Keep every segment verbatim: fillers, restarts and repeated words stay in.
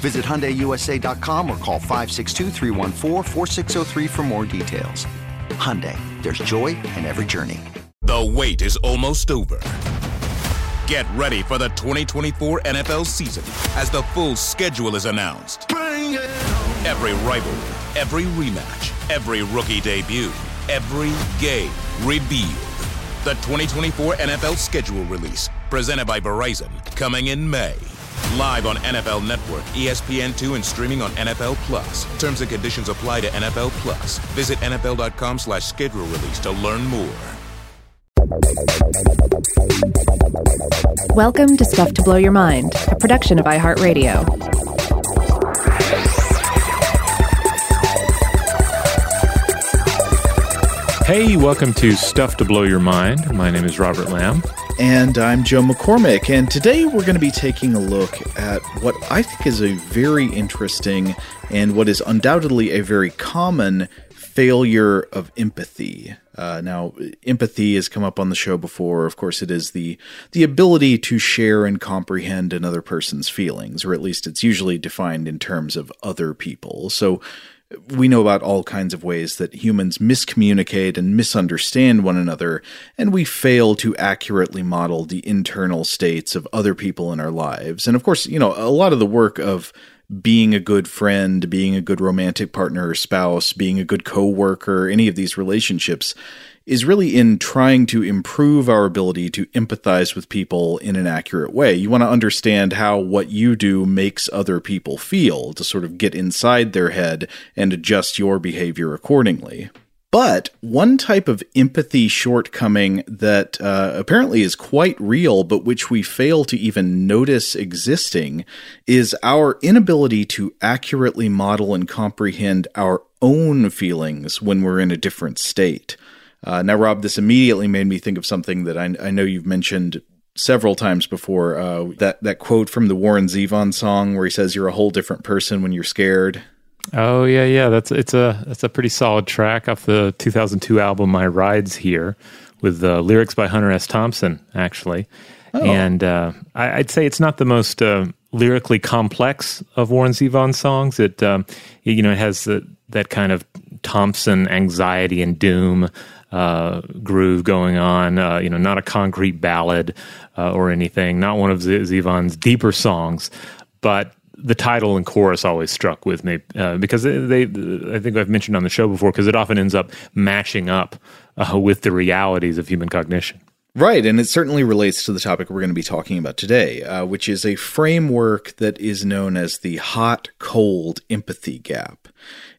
Visit Hyundai U S A dot com or call five six two, three one four, four six zero three for more details. Hyundai, there's joy in every journey. The wait is almost over. Get ready for the twenty twenty-four N F L season as the full schedule is announced. Bring it on. Every rivalry, every rematch, every rookie debut, every game revealed. The twenty twenty-four N F L schedule release, presented by Verizon, coming in May. Live on N F L Network, E S P N two, and streaming on N F L plus. Terms and conditions apply to N F L plus. Visit N F L dot com slash schedule release to learn more. Welcome to Stuff to Blow Your Mind, a production of iHeartRadio. Hey, welcome to Stuff to Blow Your Mind. My name is Robert Lamb. And I'm Joe McCormick, and today we're going to be taking a look at what I think is a very interesting and what is undoubtedly a very common failure of empathy. Uh, now, empathy has come up on the show before. Of course, it is the the ability to share and comprehend another person's feelings, or at least it's usually defined in terms of other people. So we know about all kinds of ways that humans miscommunicate and misunderstand one another, and we fail to accurately model the internal states of other people in our lives. And of course, you know, a lot of the work of being a good friend, being a good romantic partner or spouse, being a good coworker, any of these relationships is really in trying to improve our ability to empathize with people in an accurate way. You want to understand how what you do makes other people feel, to sort of get inside their head and adjust your behavior accordingly. But one type of empathy shortcoming that uh, apparently is quite real, but which we fail to even notice existing, is our inability to accurately model and comprehend our own feelings when we're in a different state. Uh, now, Rob, this immediately made me think of something that I, I know you've mentioned several times before, uh, that, that quote from the Warren Zevon song where he says, "You're a whole different person when you're scared." Oh, yeah, yeah. That's it's a that's a pretty solid track off the two thousand two album, My Rides Here, with the lyrics by Hunter S. Thompson, actually. Oh. And uh, I, I'd say it's not the most uh, lyrically complex of Warren Zevon's songs. It, um, you know, it has the, that kind of Thompson anxiety and doom Uh, groove going on, uh, you know, not a concrete ballad uh, or anything, not one of Z- Zevon's deeper songs, but the title and chorus always struck with me uh, because they, they, I think I've mentioned on the show before, because it often ends up matching up uh, with the realities of human cognition. Right, and it certainly relates to the topic we're going to be talking about today, uh, which is a framework that is known as the hot-cold empathy gap.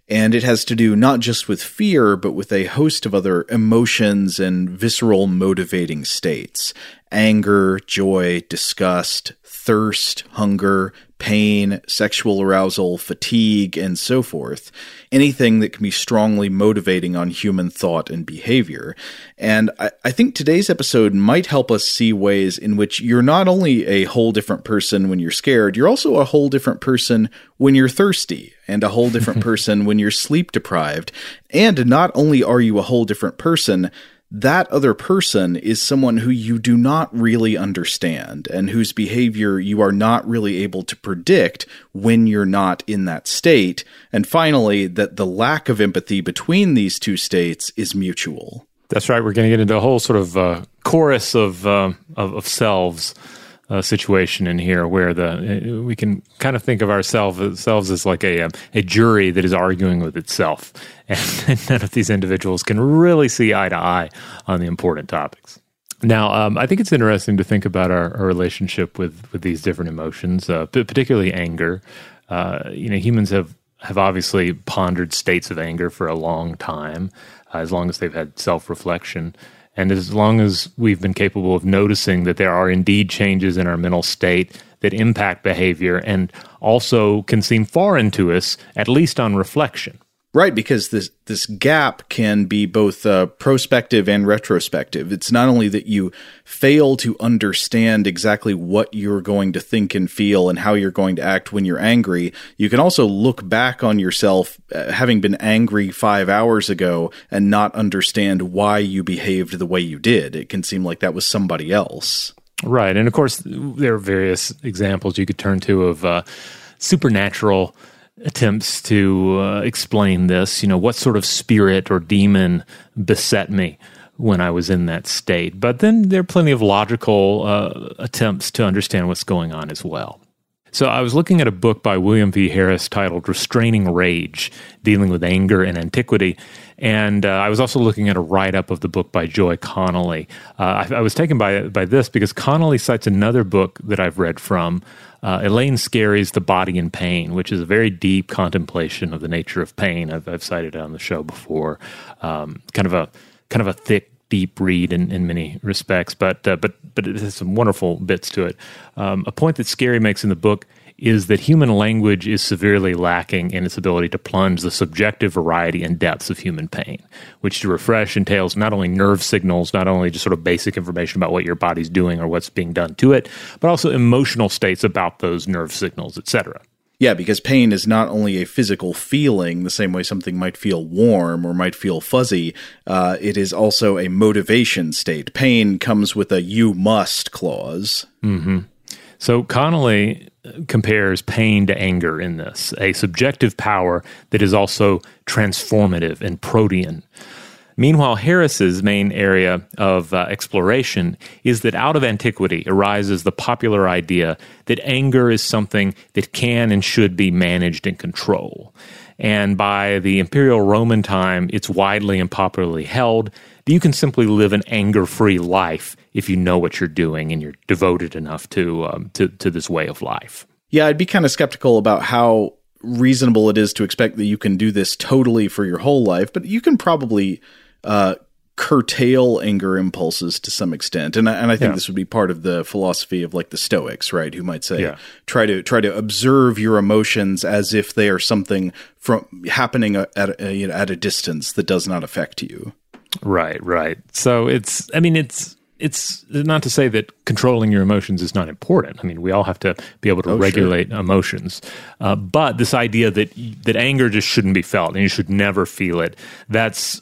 And it has to do not just with fear, but with a host of other emotions and visceral motivating states. anger, joy, disgust, thirst, hunger, pain, sexual arousal, fatigue, and so forth, anything that can be strongly motivating on human thought and behavior. And I, I think today's episode might help us see ways in which you're not only a whole different person when you're scared, you're also a whole different person when you're thirsty, and a whole different person when you're sleep deprived. And not only are you a whole different person, that other person is someone who you do not really understand and whose behavior you are not really able to predict when you're not in that state. And finally, that the lack of empathy between these two states is mutual. That's right. We're going to get into a whole sort of uh, chorus of, uh, of of selves uh, situation in here, where the uh, we can kind of think of ourselves ourselves as like a a jury that is arguing with itself. And none of these individuals can really see eye to eye on the important topics. Now, um, I think it's interesting to think about our, our relationship with, with these different emotions, uh, particularly anger. Uh, you know, humans have, have obviously pondered states of anger for a long time, uh, as long as they've had self-reflection. And as long as we've been capable of noticing that there are indeed changes in our mental state that impact behavior and also can seem foreign to us, at least on reflection. Right, because this this gap can be both uh, prospective and retrospective. It's not only that you fail to understand exactly what you're going to think and feel and how you're going to act when you're angry, you can also look back on yourself uh, having been angry five hours ago and not understand why you behaved the way you did. It can seem like that was somebody else. Right, and of course, there are various examples you could turn to of uh, supernatural attempts to uh, explain this. You know, what sort of spirit or demon beset me when I was in that state? But then there are plenty of logical uh, attempts to understand what's going on as well. So I was looking at a book by William V. Harris titled Restraining Rage, Dealing with Anger in Antiquity. And uh, I was also looking at a write-up of the book by Joy Connolly. Uh, I, I was taken by by this because Connolly cites another book that I've read from, uh, Elaine Scarry's The Body in Pain, which is a very deep contemplation of the nature of pain. I've, I've cited it on the show before. Um, kind of a kind of a thick, deep read in, in many respects, but uh, but but it has some wonderful bits to it. Um, a point that Scarry makes in the book is that human language is severely lacking in its ability to plunge the subjective variety and depths of human pain, which to refresh entails not only nerve signals, not only just sort of basic information about what your body's doing or what's being done to it, but also emotional states about those nerve signals, et cetera. Yeah, because pain is not only a physical feeling, the same way something might feel warm or might feel fuzzy, uh, it is also a motivation state. Pain comes with a you must clause. Mm-hmm. So Connolly compares pain to anger in this, a subjective power that is also transformative and protean. Meanwhile, Harris's main area of uh, exploration is that out of antiquity arises the popular idea that anger is something that can and should be managed and controlled. And by the Imperial Roman time, it's widely and popularly held that you can simply live an anger-free life if you know what you're doing and you're devoted enough to um, to, to this way of life. Yeah, I'd be kind of skeptical about how reasonable it is to expect that you can do this totally for your whole life, but you can probably Uh, curtail anger impulses to some extent. And I, and I think yeah. this would be part of the philosophy of like the Stoics, right? Who might say, yeah. try to try to observe your emotions as if they are something from happening at a, you know, at a distance that does not affect you. Right, right. So it's, I mean, it's, it's not to say that controlling your emotions is not important. I mean, we all have to be able to oh, regulate sure. emotions. Uh, but this idea that that anger just shouldn't be felt and you should never feel it, that's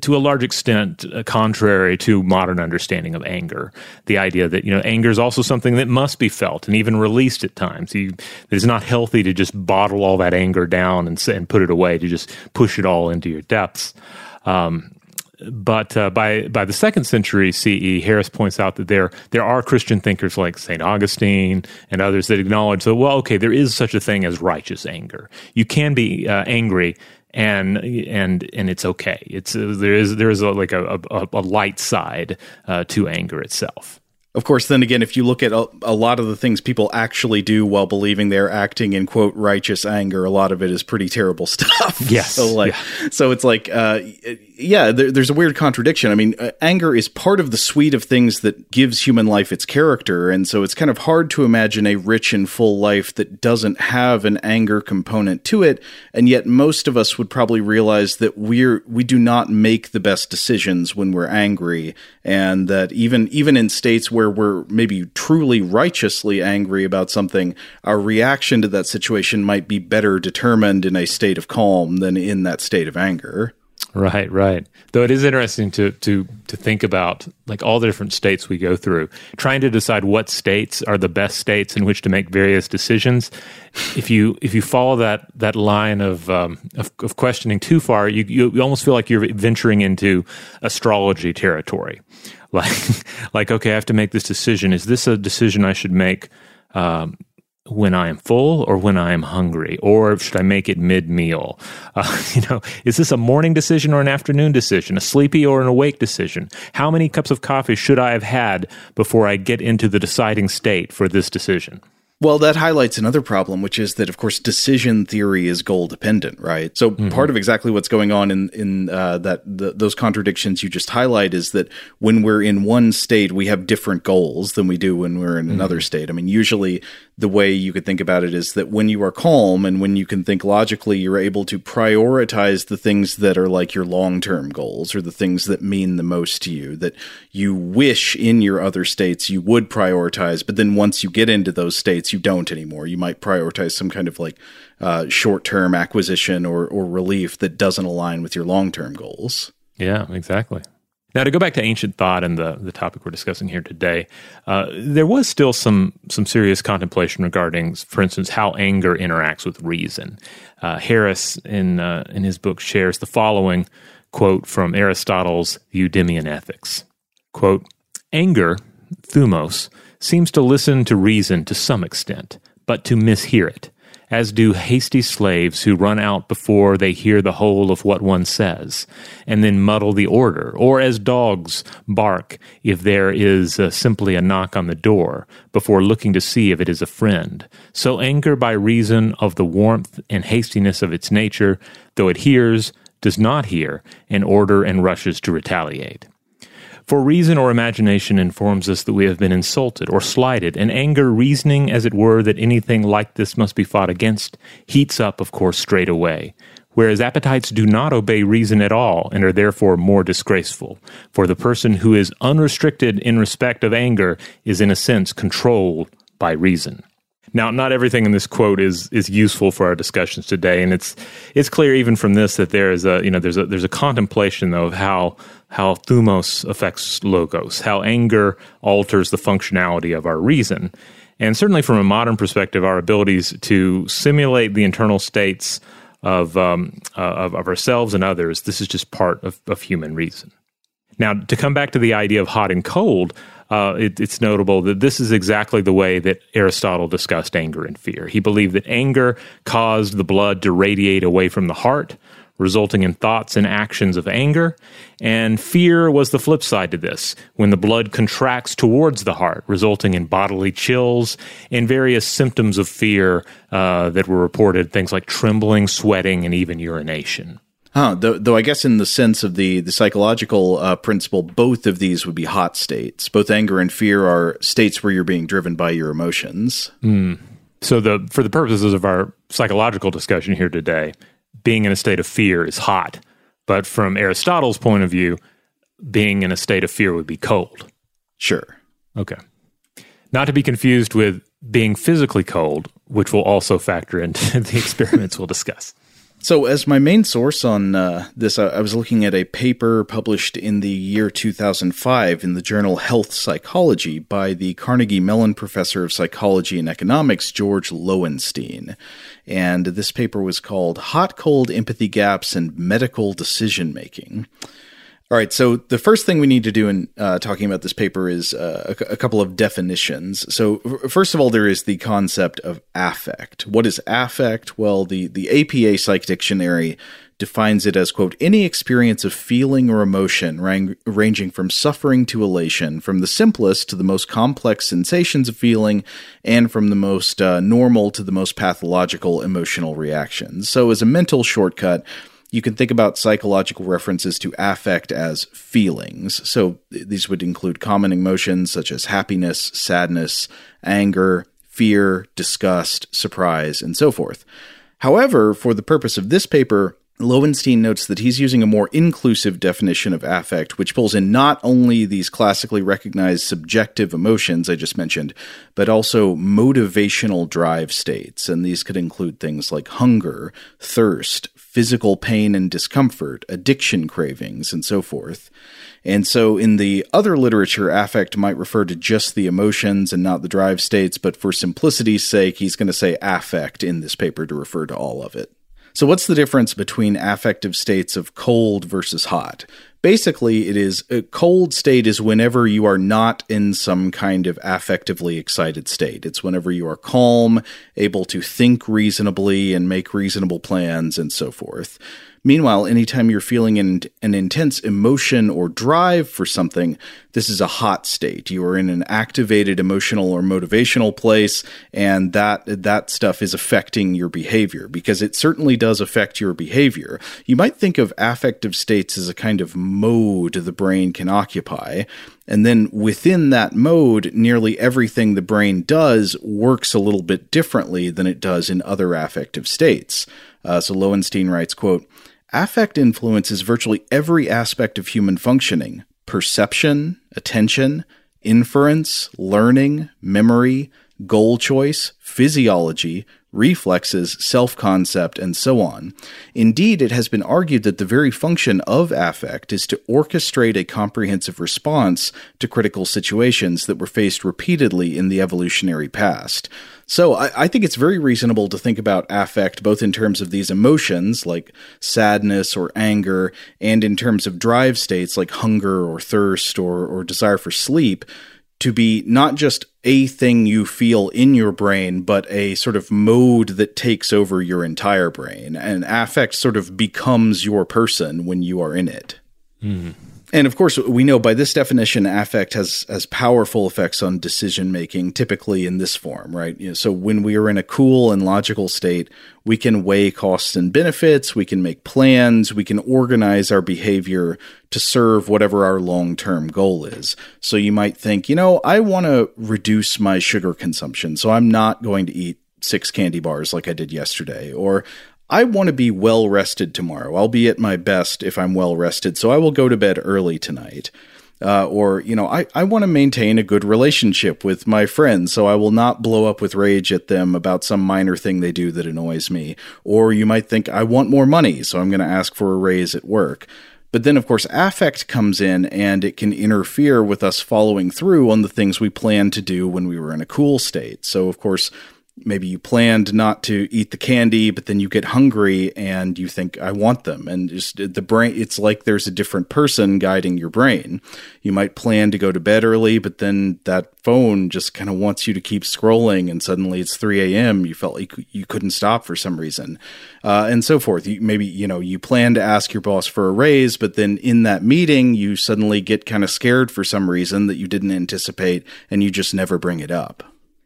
to a large extent contrary to modern understanding of anger. The idea that, you know, anger is also something that must be felt and even released at times. You, it's not healthy to just bottle all that anger down and, and put it away, to just push it all into your depths. Um But uh, by by the second century C E, Harris points out that there there are Christian thinkers like Saint Augustine and others that acknowledge that, well, okay, there is such a thing as righteous anger. You can be uh, angry, and and and it's okay. It's uh, there is there is a, like a, a, a light side uh, to anger itself. Of course, then again, if you look at a, a lot of the things people actually do while believing they're acting in, quote, righteous anger, a lot of it is pretty terrible stuff. Yes. So, like, yeah. so it's like, uh, yeah, there, there's a weird contradiction. I mean, uh, anger is part of the suite of things that gives human life its character. And so it's kind of hard to imagine a rich and full life that doesn't have an anger component to it. And yet most of us would probably realize that we're, we do not make the best decisions when we're angry. And that even, even in states where we're maybe truly righteously angry about something, our reaction to that situation might be better determined in a state of calm than in that state of anger. Right, right. Though it is interesting to to to think about like all the different states we go through, trying to decide what states are the best states in which to make various decisions. If you if you follow that that line of um, of, of questioning too far, you, you you almost feel like you're venturing into astrology territory. Like like okay, I have to make this decision. Is this a decision I should make Um, when I am full or when I am hungry? Or should I make it mid-meal? Uh, you know, is this a morning decision or an afternoon decision? A sleepy or an awake decision? How many cups of coffee should I have had before I get into the deciding state for this decision? Well, that highlights another problem, which is that, of course, decision theory is goal-dependent, right? So mm-hmm. part of exactly what's going on in in uh, that the, those contradictions you just highlight is that when we're in one state, we have different goals than we do when we're in mm-hmm. another state. I mean, usually the way you could think about it is that when you are calm and when you can think logically, you're able to prioritize the things that are like your long-term goals or the things that mean the most to you, that you wish in your other states you would prioritize, but then once you get into those states, you don't anymore. You might prioritize some kind of like uh, short-term acquisition or, or relief that doesn't align with your long-term goals. Yeah, exactly. Now, to go back to ancient thought and the, the topic we're discussing here today, uh, there was still some some serious contemplation regarding, for instance, how anger interacts with reason. Uh, Harris, in uh, in his book, shares the following quote from Aristotle's Eudemian Ethics. Quote, "Anger, thumos, seems to listen to reason to some extent, but to mishear it, as do hasty slaves who run out before they hear the whole of what one says, and then muddle the order, or as dogs bark if there is uh, simply a knock on the door, before looking to see if it is a friend. So anger, by reason of the warmth and hastiness of its nature, though it hears, does not hear, and order and rushes to retaliate. For reason or imagination informs us that we have been insulted or slighted, and anger, reasoning as it were that anything like this must be fought against, heats up, of course, straight away. Whereas appetites do not obey reason at all and are therefore more disgraceful. For the person who is unrestricted in respect of anger is, in a sense, controlled by reason." Now, not everything in this quote is is useful for our discussions today, and it's it's clear even from this that there is a you know there's a there's a contemplation though of how how thumos affects logos, how anger alters the functionality of our reason, and certainly from a modern perspective, our abilities to simulate the internal states of um, uh, of, of ourselves and others. This is just part of, of human reason. Now, to come back to the idea of hot and cold, uh, it, it's notable that this is exactly the way that Aristotle discussed anger and fear. He believed that anger caused the blood to radiate away from the heart, resulting in thoughts and actions of anger, and fear was the flip side to this, when the blood contracts towards the heart, resulting in bodily chills and various symptoms of fear uh, that were reported, things like trembling, sweating, and even urination. Huh, though, though I guess in the sense of the, the psychological uh, principle, both of these would be hot states. Both anger and fear are states where you're being driven by your emotions. Mm. So the for the purposes of our psychological discussion here today, being in a state of fear is hot. But from Aristotle's point of view, being in a state of fear would be cold. Sure. Okay. Not to be confused with being physically cold, which will also factor into the experiments we'll discuss. So as my main source on uh, this, I, I was looking at a paper published in the year two thousand five in the journal Health Psychology by the Carnegie Mellon Professor of Psychology and Economics, George Lowenstein. And this paper was called Hot-Cold Empathy Gaps in Medical Decision-Making. All right, so the first thing we need to do in uh, talking about this paper is uh, a, a couple of definitions. So f- first of all, there is the concept of affect. What is affect? Well, the, the A P A Psych Dictionary defines it as, quote, "any experience of feeling or emotion rang- ranging from suffering to elation, from the simplest to the most complex sensations of feeling, and from the most uh, normal to the most pathological emotional reactions." So as a mental shortcut, You can think about psychological references to affect as feelings. So these would include common emotions such as happiness, sadness, anger, fear, disgust, surprise, and so forth. However, for the purpose of this paper, Lowenstein notes that he's using a more inclusive definition of affect, which pulls in not only these classically recognized subjective emotions I just mentioned, but also motivational drive states. And these could include things like hunger, thirst, physical pain and discomfort, addiction cravings, and so forth. And so in the other literature, affect might refer to just the emotions and not the drive states. But for simplicity's sake, he's going to say affect in this paper to refer to all of it. So what's the difference between affective states of cold versus hot? Basically, it is a cold state is whenever you are not in some kind of affectively excited state. It's whenever you are calm, able to think reasonably and make reasonable plans and so forth. Meanwhile, anytime you're feeling an, an intense emotion or drive for something, this is a hot state. You are in an activated emotional or motivational place, and that that stuff is affecting your behavior, because it certainly does affect your behavior. You might think of affective states as a kind of mode the brain can occupy. And then within that mode, nearly everything the brain does works a little bit differently than it does in other affective states. Uh, so Lowenstein writes, quote, "Affect influences virtually every aspect of human functioning: perception, attention, inference, learning, memory, goal choice, physiology, reflexes, self-concept, and so on. Indeed, it has been argued that the very function of affect is to orchestrate a comprehensive response to critical situations that were faced repeatedly in the evolutionary past." So I, I think it's very reasonable to think about affect both in terms of these emotions like sadness or anger, and in terms of drive states like hunger or thirst or, or desire for sleep, to be not just a thing you feel in your brain, but a sort of mode that takes over your entire brain. And affect sort of becomes your person when you are in it. Mm. And of course, we know by this definition, affect has, has powerful effects on decision-making, typically in this form, right? You know, so when we are in a cool and logical state, we can weigh costs and benefits, we can make plans, we can organize our behavior to serve whatever our long-term goal is. So you might think, you know, I want to reduce my sugar consumption, so I'm not going to eat six candy bars like I did yesterday, or I want to be well-rested tomorrow. I'll be at my best if I'm well-rested, so I will go to bed early tonight. Uh, or, you know, I, I want to maintain a good relationship with my friends, so I will not blow up with rage at them about some minor thing they do that annoys me. Or you might think, I want more money, so I'm going to ask for a raise at work. But then, of course, affect comes in, and it can interfere with us following through on the things we planned to do when we were in a cool state. So, of course, maybe you planned not to eat the candy, but then you get hungry and you think, I want them. And just the brain, it's like there's a different person guiding your brain. You might plan to go to bed early, but then that phone just kind of wants you to keep scrolling, and suddenly it's three a.m. You felt like you couldn't stop for some reason, uh, and so forth. You, maybe, you know, you plan to ask your boss for a raise, but then in that meeting, you suddenly get kind of scared for some reason that you didn't anticipate, and you just never bring it up.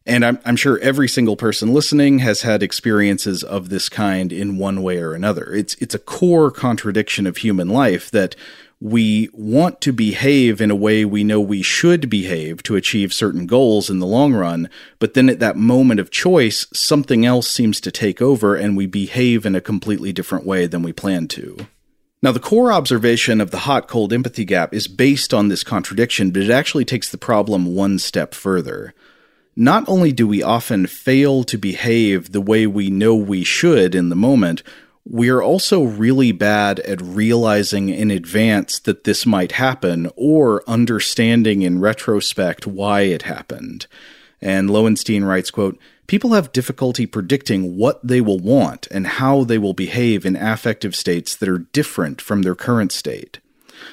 And I'm, I'm sure every single person listening has had experiences of this kind in one way or another. It's it's a core contradiction of human life that we want to behave in a way we know we should behave to achieve certain goals in the long run, but then at that moment of choice, something else seems to take over and we behave in a completely different way than we planned to. Now, the core observation of the hot-cold empathy gap is based on this contradiction, but it actually takes the problem one step further. Not only do we often fail to behave the way we know we should in the moment, we are also really bad at realizing in advance that this might happen, or understanding in retrospect why it happened. And Lowenstein writes, quote, "People have difficulty predicting what they will want and how they will behave in affective states that are different from their current state."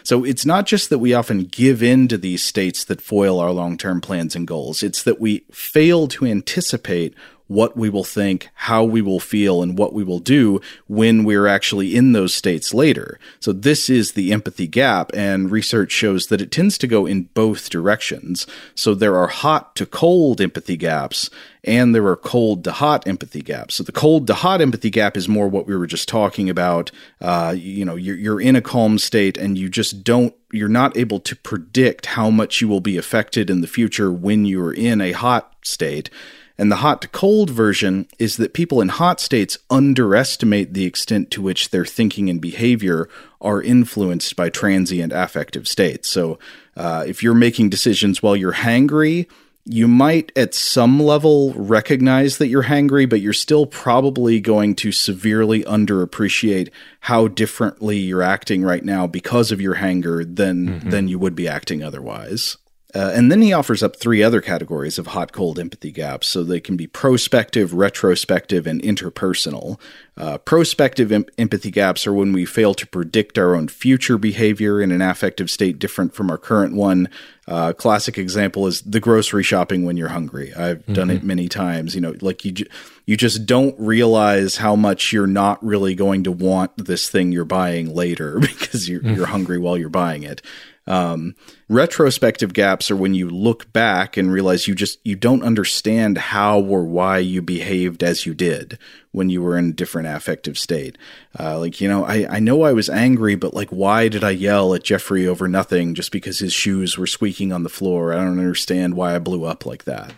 So it's not just that we often give in to these states that foil our long-term plans and goals. It's that we fail to anticipate what we will think, how we will feel, and what we will do when we're actually in those states later. So this is the empathy gap, and research shows that it tends to go in both directions. So there are hot to cold empathy gaps, and there are cold to hot empathy gaps. So the cold to hot empathy gap is more what we were just talking about. Uh, you know, you're, you're in a calm state and you just don't, you're not able to predict how much you will be affected in the future when you're in a hot state. And the hot to cold version is that people in hot states underestimate the extent to which their thinking and behavior are influenced by transient affective states. So uh, if you're making decisions while you're hangry, you might at some level recognize that you're hangry, but you're still probably going to severely underappreciate how differently you're acting right now because of your hanger than, mm-hmm. than you would be acting otherwise. Uh, and then he offers up three other categories of hot-cold empathy gaps, so they can be prospective, retrospective, and interpersonal. Uh, prospective em- empathy gaps are when we fail to predict our own future behavior in an affective state different from our current one. Uh, classic example is the grocery shopping when you're hungry. I've mm-hmm. done it many times. You know, like you, ju- you just don't realize how much you're not really going to want this thing you're buying later because you're, you're hungry while you're buying it. Um, retrospective gaps are when you look back and realize you just, you don't understand how or why you behaved as you did when you were in a different affective state. Uh, like, you know, I, I know I was angry, but like, why did I yell at Jeffrey over nothing just because his shoes were squeaking on the floor? I don't understand why I blew up like that.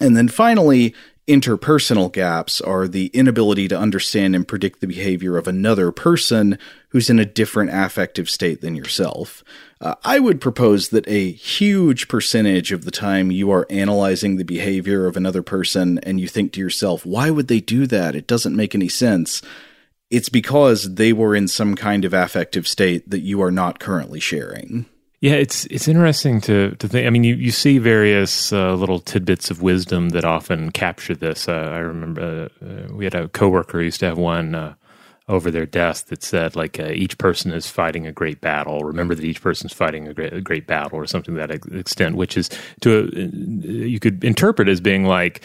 And then finally, interpersonal gaps are the inability to understand and predict the behavior of another person who's in a different affective state than yourself. Uh, I would propose that a huge percentage of the time you are analyzing the behavior of another person and you think to yourself, why would they do that? It doesn't make any sense. It's because they were in some kind of affective state that you are not currently sharing. Yeah, it's it's interesting to, to think. I mean, you, you see various uh, little tidbits of wisdom that often capture this. Uh, I remember uh, we had a coworker who used to have one uh, over their desk that said, like, uh, each person is fighting a great battle. Remember that each person's fighting a great, a great battle, or something to that extent, which is to a, you could interpret as being like,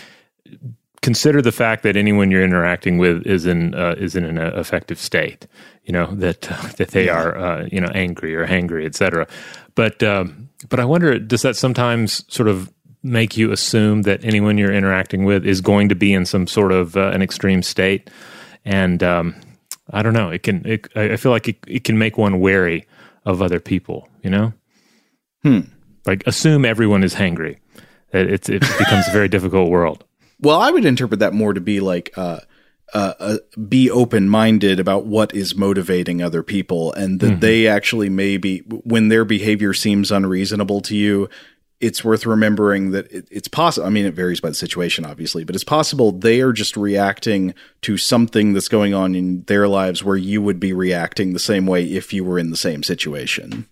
consider the fact that anyone you're interacting with is in uh, is in an affective state, you know, that uh, that they are uh, you know, angry or hangry, et cetera. But um, but I wonder, does that sometimes sort of make you assume that anyone you're interacting with is going to be in some sort of uh, an extreme state? And um, I don't know. It can. It, I feel like it, it can make one wary of other people. You know, hmm. like assume everyone is hangry. It, it's it becomes a very difficult world. Well, I would interpret that more to be like, uh, uh, uh, be open-minded about what is motivating other people, and that mm-hmm. they actually maybe, when their behavior seems unreasonable to you, it's worth remembering that it, it's possible. I mean, it varies by the situation, obviously, but it's possible they are just reacting to something that's going on in their lives where you would be reacting the same way if you were in the same situation.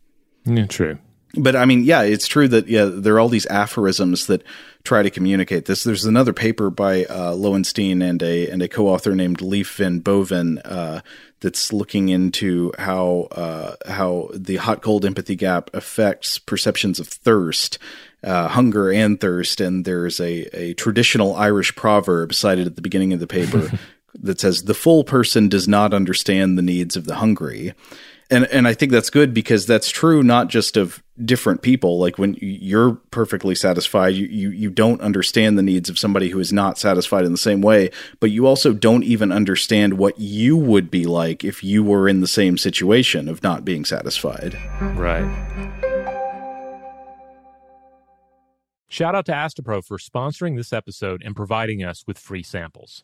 Yeah, true. But I mean, yeah, it's true that yeah, there are all these aphorisms that try to communicate this. There's another paper by uh, Lowenstein and a and a co-author named Leif Van Boven uh, that's looking into how uh, how the hot-cold empathy gap affects perceptions of thirst, uh, hunger, and thirst. And there's a a traditional Irish proverb cited at the beginning of the paper that says, "The full person does not understand the needs of the hungry." And and I think that's good, because that's true not just of different people. Like when you're perfectly satisfied, you, you, you don't understand the needs of somebody who is not satisfied in the same way, but you also don't even understand what you would be like if you were in the same situation of not being satisfied. Right. Shout out to Astapro for sponsoring this episode and providing us with free samples.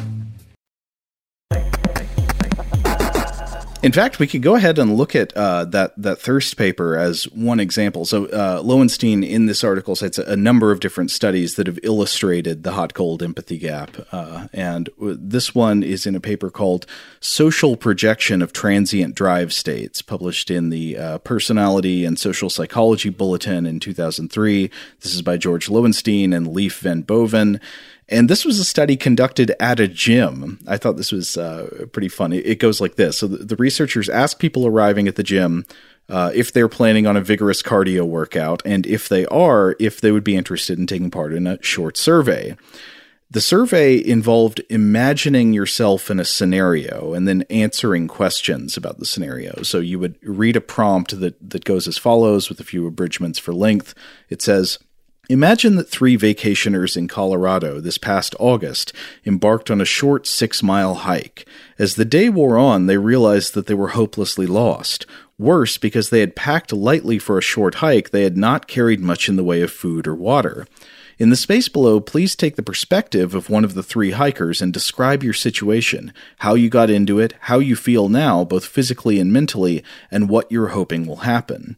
In fact, we could go ahead and look at uh, that that Thirst paper as one example. So uh, Lowenstein in this article cites a number of different studies that have illustrated the hot-cold empathy gap. Uh, and this one is in a paper called Social Projection of Transient Drive States, published in the uh, Personality and Social Psychology Bulletin in two thousand three. This is by George Lowenstein and Leif Van Boven. And this was a study conducted at a gym. I thought this was uh, pretty fun. It, it goes like this. So the, the researchers asked people arriving at the gym uh, if they're planning on a vigorous cardio workout, and if they are, if they would be interested in taking part in a short survey. The survey involved imagining yourself in a scenario and then answering questions about the scenario. So you would read a prompt that, that goes as follows with a few abridgments for length. It says, imagine that three vacationers in Colorado this past August embarked on a short six-mile hike. As the day wore on, they realized that they were hopelessly lost. Worse, because they had packed lightly for a short hike, they had not carried much in the way of food or water. In the space below, please take the perspective of one of the three hikers and describe your situation, how you got into it, how you feel now, both physically and mentally, and what you're hoping will happen.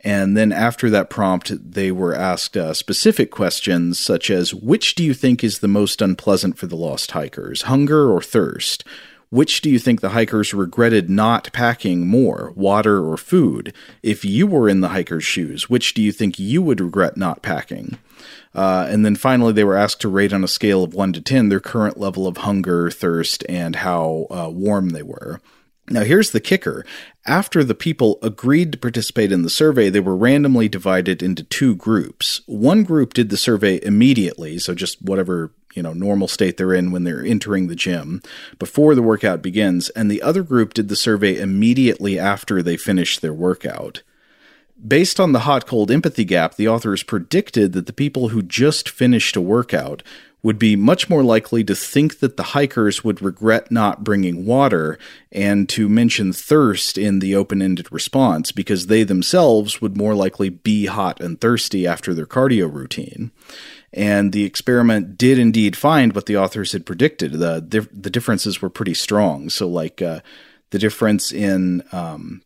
And then after that prompt, they were asked uh, specific questions such as, which do you think is the most unpleasant for the lost hikers, hunger or thirst? Which do you think the hikers regretted not packing more, water or food? If you were in the hiker's shoes, which do you think you would regret not packing? Uh, and then finally, they were asked to rate on a scale of one to ten their current level of hunger, thirst, and how uh, warm they were. Now, here's the kicker. After the people agreed to participate in the survey, they were randomly divided into two groups. One group did the survey immediately, so just whatever, you know, normal state they're in when they're entering the gym before the workout begins, and the other group did the survey immediately after they finished their workout. Based on the hot-cold empathy gap, the authors predicted that the people who just finished a workout would be much more likely to think that the hikers would regret not bringing water and to mention thirst in the open-ended response because they themselves would more likely be hot and thirsty after their cardio routine. And the experiment did indeed find what the authors had predicted. The the, the differences were pretty strong. So like uh, the difference in um,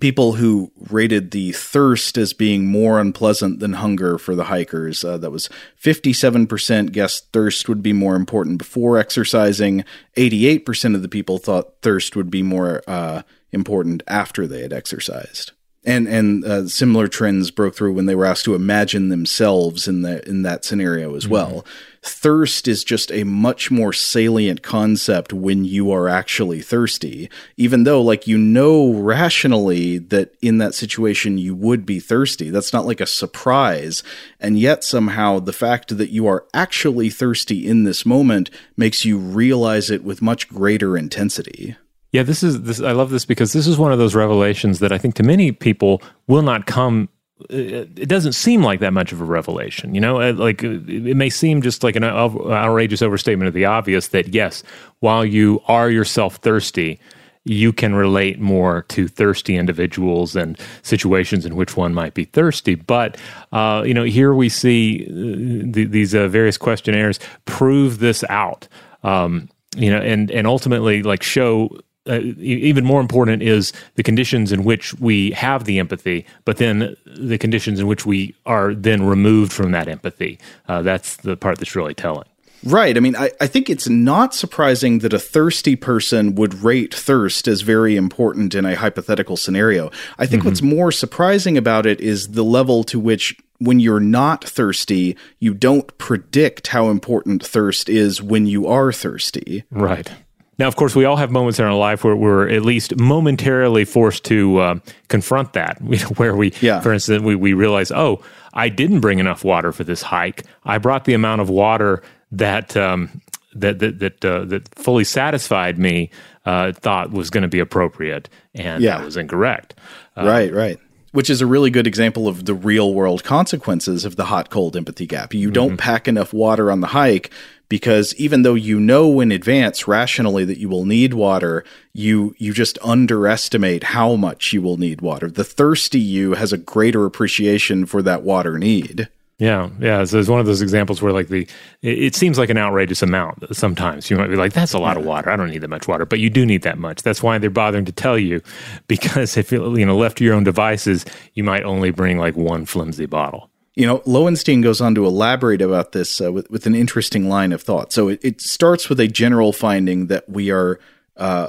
people who rated the thirst as being more unpleasant than hunger for the hikers, uh, that was fifty-seven percent guessed thirst would be more important before exercising. eighty-eight percent of the people thought thirst would be more uh, important after they had exercised. And and uh, similar trends broke through when they were asked to imagine themselves in the in that scenario as well. Mm-hmm. Thirst is just a much more salient concept when you are actually thirsty, even though like you know rationally that in that situation you would be thirsty. That's not like a surprise. And yet somehow the fact that you are actually thirsty in this moment makes you realize it with much greater intensity. Yeah, this is this. I love this because this is one of those revelations that I think to many people will not come. It doesn't seem like that much of a revelation, you know. Like it may seem just like an outrageous overstatement of the obvious that yes, while you are yourself thirsty, you can relate more to thirsty individuals and situations in which one might be thirsty. But, uh, you know, here we see uh, th- these uh, various questionnaires prove this out, um, you know, and and ultimately like show. Uh, even more important is the conditions in which we have the empathy, but then the conditions in which we are then removed from that empathy. Uh, that's the part that's really telling. Right. I mean, I, I think it's not surprising that a thirsty person would rate thirst as very important in a hypothetical scenario. I think mm-hmm. what's more surprising about it is the level to which when you're not thirsty, you don't predict how important thirst is when you are thirsty. Right. Now, of course, we all have moments in our life where we're at least momentarily forced to uh, confront that, where we, yeah. for instance, we, we realize, oh, I didn't bring enough water for this hike. I brought the amount of water that um, that that that, uh, that fully satisfied me, uh, thought was going to be appropriate, and yeah. that was incorrect. Uh, right, right. Which is a really good example of the real-world consequences of the hot-cold empathy gap. You don't mm-hmm. pack enough water on the hike because even though you know in advance rationally that you will need water, you you just underestimate how much you will need water. The thirsty you has a greater appreciation for that water need. Yeah, yeah. So it's one of those examples where, like, the it seems like an outrageous amount. Sometimes you might be like, "That's a lot of water. I don't need that much water," but you do need that much. That's why they're bothering to tell you, because if you you know left to your own devices, you might only bring like one flimsy bottle. You know, Lowenstein goes on to elaborate about this uh, with with an interesting line of thought. So it, it starts with a general finding that we are. Uh,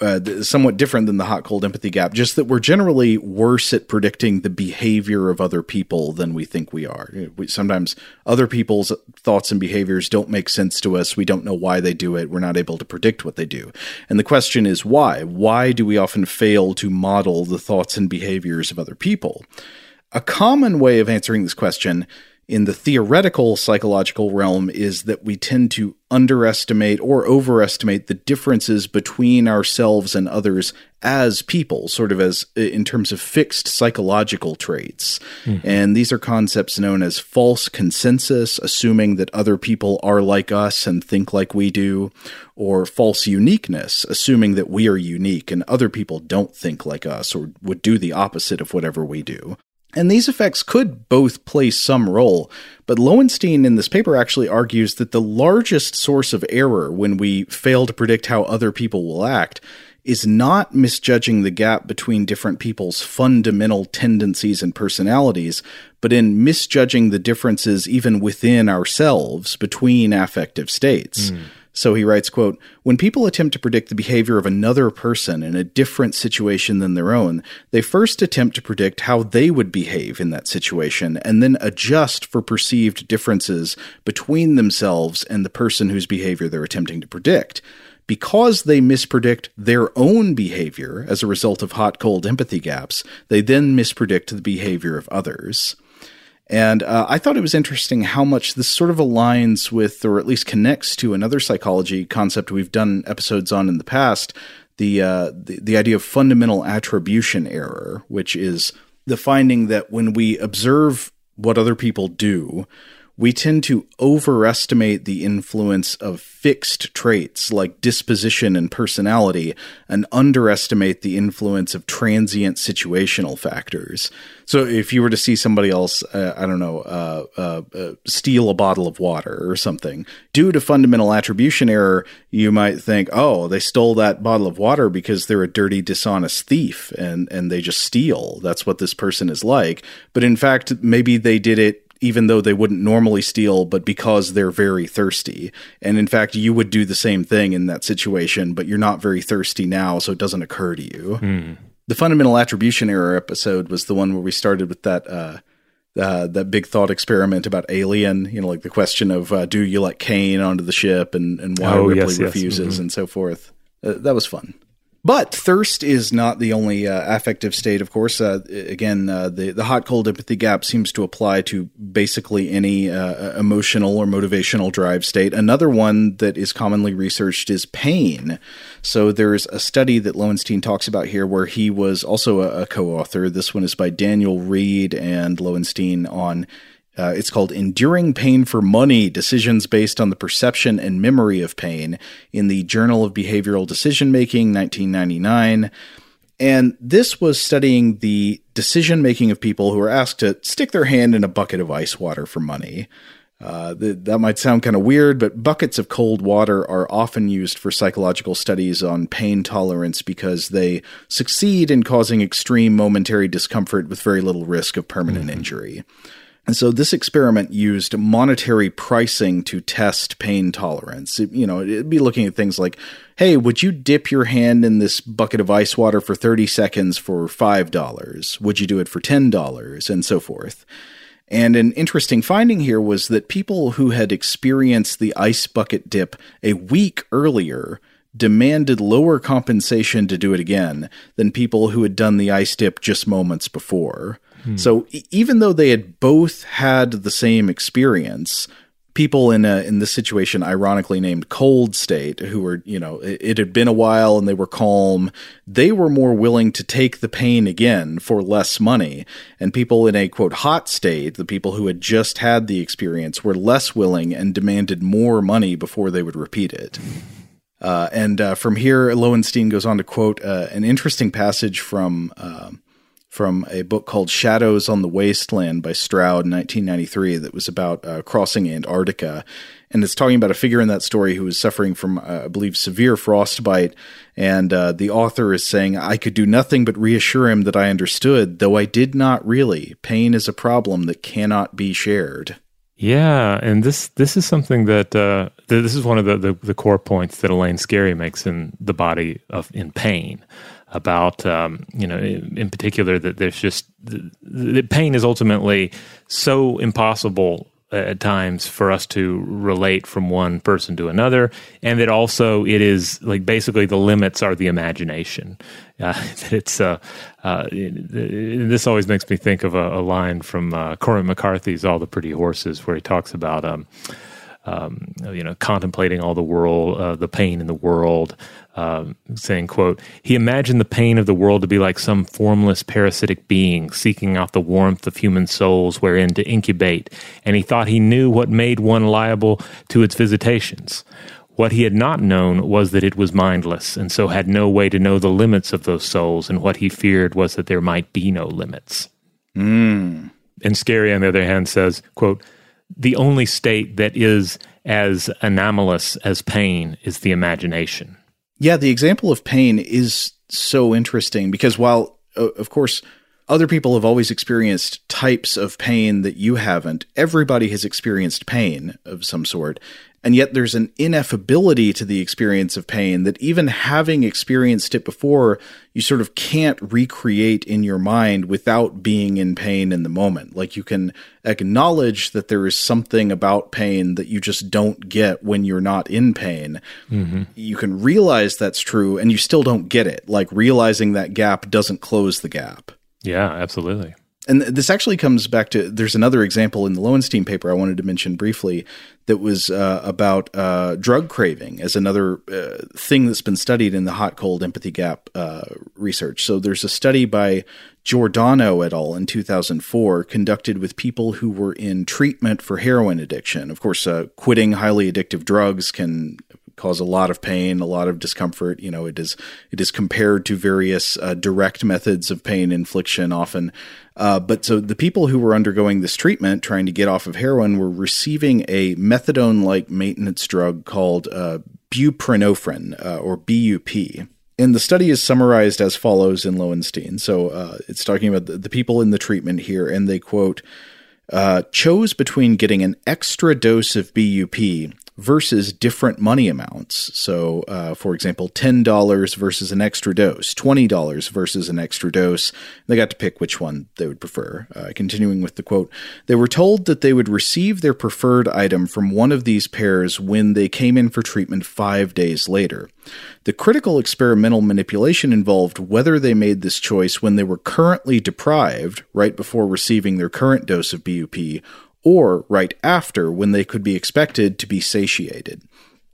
Uh, somewhat different than the hot-cold empathy gap, just that we're generally worse at predicting the behavior of other people than we think we are. We, sometimes other people's thoughts and behaviors don't make sense to us. We don't know why they do it. We're not able to predict what they do. And the question is why? Why do we often fail to model the thoughts and behaviors of other people? A common way of answering this question in the theoretical psychological realm is that we tend to underestimate or overestimate the differences between ourselves and others as people, sort of as in terms of fixed psychological traits. Mm-hmm. And these are concepts known as false consensus, assuming that other people are like us and think like we do, or false uniqueness, assuming that we are unique and other people don't think like us or would do the opposite of whatever we do. And these effects could both play some role, but Lowenstein in this paper actually argues that the largest source of error when we fail to predict how other people will act is not misjudging the gap between different people's fundamental tendencies and personalities, but in misjudging the differences even within ourselves between affective states. Mm. So he writes, quote, "When people attempt to predict the behavior of another person in a different situation than their own, they first attempt to predict how they would behave in that situation and then adjust for perceived differences between themselves and the person whose behavior they're attempting to predict. Because they mispredict their own behavior as a result of hot-cold empathy gaps, they then mispredict the behavior of others." And uh, I thought it was interesting how much this sort of aligns with, or at least connects to, another psychology concept we've done episodes on in the past, the, uh, the, the idea of fundamental attribution error, which is the finding that when we observe what other people do, we tend to overestimate the influence of fixed traits like disposition and personality and underestimate the influence of transient situational factors. So if you were to see somebody else, uh, I don't know, uh, uh, uh, steal a bottle of water or something, due to fundamental attribution error, you might think, oh, they stole that bottle of water because they're a dirty, dishonest thief and, and they just steal. That's what this person is like. But in fact, maybe they did it even though they wouldn't normally steal, but because they're very thirsty. And in fact, you would do the same thing in that situation, but you're not very thirsty now, so it doesn't occur to you. Mm. The fundamental attribution error episode was the one where we started with that uh, uh, that big thought experiment about Alien, you know, like the question of uh, do you let Kane onto the ship and, and why oh, Ripley yes, refuses yes. Mm-hmm. and so forth. Uh, that was fun. But thirst is not the only uh, affective state, of course. Uh, again, uh, the, the hot-cold empathy gap seems to apply to basically any uh, emotional or motivational drive state. Another one that is commonly researched is pain. So there's a study that Lowenstein talks about here where he was also a, a co-author. This one is by Daniel Reed and Lowenstein on Uh, it's called Enduring Pain for Money, Decisions Based on the Perception and Memory of Pain in the Journal of Behavioral Decision-Making, nineteen ninety-nine. And this was studying the decision-making of people who were asked to stick their hand in a bucket of ice water for money. Uh, th- that might sound kind of weird, but buckets of cold water are often used for psychological studies on pain tolerance because they succeed in causing extreme momentary discomfort with very little risk of permanent mm-hmm. injury. And so this experiment used monetary pricing to test pain tolerance. It, you know, it'd be looking at things like, hey, would you dip your hand in this bucket of ice water for thirty seconds for five dollars? Would you do it for ten dollars? And so forth. And an interesting finding here was that people who had experienced the ice bucket dip a week earlier demanded lower compensation to do it again than people who had done the ice dip just moments before. So e- even though they had both had the same experience, people in a, in this situation, ironically named cold state, who were, you know, it, it had been a while and they were calm, they were more willing to take the pain again for less money. And people in a, quote, hot state, the people who had just had the experience, were less willing and demanded more money before they would repeat it. Uh, and uh, from here, Lowenstein goes on to quote uh, an interesting passage from uh, – from a book called Shadows on the Wasteland by Stroud in nineteen ninety-three that was about uh, crossing Antarctica. And it's talking about a figure in that story who was suffering from, uh, I believe, severe frostbite. And uh, the author is saying, "I could do nothing but reassure him that I understood, though I did not really. Pain is a problem that cannot be shared." Yeah, and this this is something that, uh, th- this is one of the, the, the core points that Elaine Scarry makes in The Body of in Pain. About, um, you know, in particular, that there's just the, the pain is ultimately so impossible at times for us to relate from one person to another, and that also it is like basically the limits are the imagination. Uh, that it's uh, uh, it, it, this always makes me think of a, a line from uh, Cormac McCarthy's All the Pretty Horses, where he talks about um, um, you know, contemplating all the world, uh, the pain in the world. Uh, saying, quote, "He imagined the pain of the world to be like some formless parasitic being seeking out the warmth of human souls wherein to incubate, and he thought he knew what made one liable to its visitations. What he had not known was that it was mindless, and so had no way to know the limits of those souls, and what he feared was that there might be no limits." Mm. And Scary, on the other hand, says, quote, the only state that is as anomalous as pain is the imagination. Yeah, the example of pain is so interesting because while, uh, of course, other people have always experienced types of pain that you haven't, everybody has experienced pain of some sort. And yet there's an ineffability to the experience of pain that even having experienced it before, you sort of can't recreate in your mind without being in pain in the moment. Like you can acknowledge that there is something about pain that you just don't get when you're not in pain. Mm-hmm. You can realize that's true and you still don't get it. Like realizing that gap doesn't close the gap. Yeah, absolutely. And this actually comes back to, there's another example in the Lowenstein paper I wanted to mention briefly that was uh, about uh, drug craving as another uh, thing that's been studied in the hot-cold empathy gap uh, research. So there's a study by Giordano et al. In two thousand four conducted with people who were in treatment for heroin addiction. Of course, uh, quitting highly addictive drugs can cause a lot of pain, a lot of discomfort. You know, it is it is compared to various uh, direct methods of pain infliction often. Uh, but so the people who were undergoing this treatment, trying to get off of heroin, were receiving a methadone-like maintenance drug called uh, buprenorphine, uh, or B U P. And the study is summarized as follows in Lowenstein. So uh, it's talking about the, the people in the treatment here, and they, quote, uh, chose between getting an extra dose of B U P versus different money amounts. So, uh, for example, ten dollars versus an extra dose, twenty dollars versus an extra dose. They got to pick which one they would prefer. Uh, continuing with the quote, they were told that they would receive their preferred item from one of these pairs when they came in for treatment five days later. The critical experimental manipulation involved whether they made this choice when they were currently deprived, right before receiving their current dose of B U P, or right after when they could be expected to be satiated.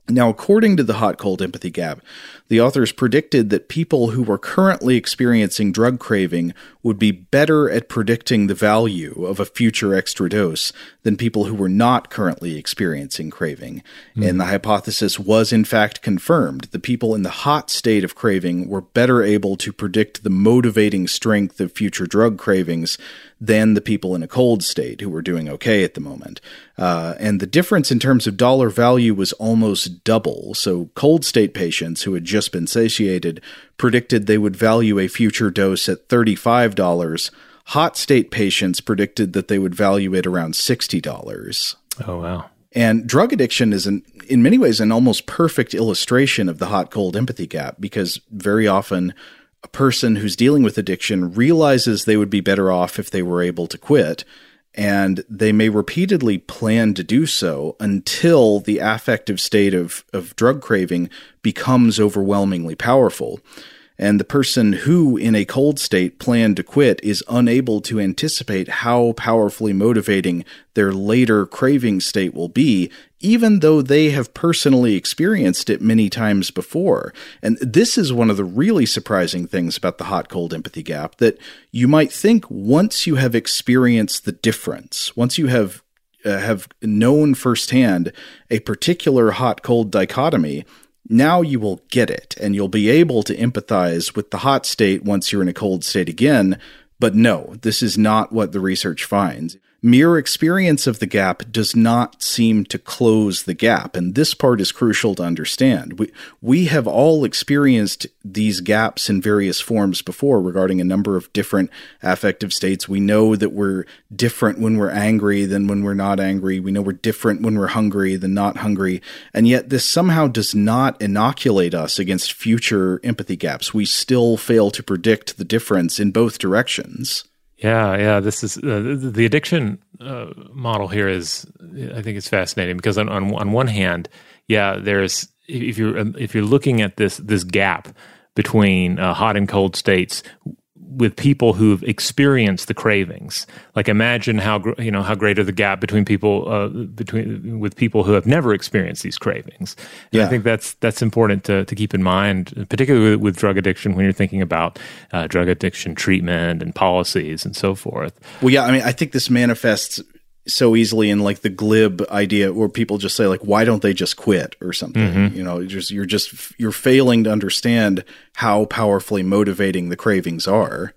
Now, according to the hot-cold empathy gap, the authors predicted that people who were currently experiencing drug craving would be better at predicting the value of a future extra dose than people who were not currently experiencing craving. Mm. And the hypothesis was, in fact, confirmed. The people in the hot state of craving were better able to predict the motivating strength of future drug cravings than the people in a cold state who were doing okay at the moment. Uh, and the difference in terms of dollar value was almost double. So cold state patients who had just been satiated predicted they would value a future dose at thirty-five dollars. Hot state patients predicted that they would value it around sixty dollars. Oh, wow. And drug addiction is, an, in many ways, an almost perfect illustration of the hot-cold empathy gap, because very often a person who's dealing with addiction realizes they would be better off if they were able to quit, and they may repeatedly plan to do so until the affective state of, of drug craving becomes overwhelmingly powerful. And the person who, in a cold state, planned to quit is unable to anticipate how powerfully motivating their later craving state will be, even though they have personally experienced it many times before. And this is one of the really surprising things about the hot-cold empathy gap, that you might think once you have experienced the difference, once you have uh, have known firsthand a particular hot-cold dichotomy, now you will get it, and you'll be able to empathize with the hot state once you're in a cold state again. But no, this is not what the research finds. Mere experience of the gap does not seem to close the gap, and this part is crucial to understand. We, we have all experienced these gaps in various forms before regarding a number of different affective states. We know that we're different when we're angry than when we're not angry. We know we're different when we're hungry than not hungry, and yet this somehow does not inoculate us against future empathy gaps. We still fail to predict the difference in both directions. Yeah, yeah. This is uh, the addiction uh, model here is, I think, it's fascinating because on, on on one hand, yeah, there's if you're if you're looking at this this gap between uh, hot and cold states with people who've experienced the cravings, like imagine how you know how greater the gap between people uh, between with people who have never experienced these cravings. And yeah. I think that's that's important to to keep in mind, particularly with, with drug addiction when you're thinking about uh, drug addiction treatment and policies and so forth. Well, yeah, I mean, I think this manifests so easily in like the glib idea where people just say like, why don't they just quit or something? Mm-hmm. You know, just, you're just, you're failing to understand how powerfully motivating the cravings are.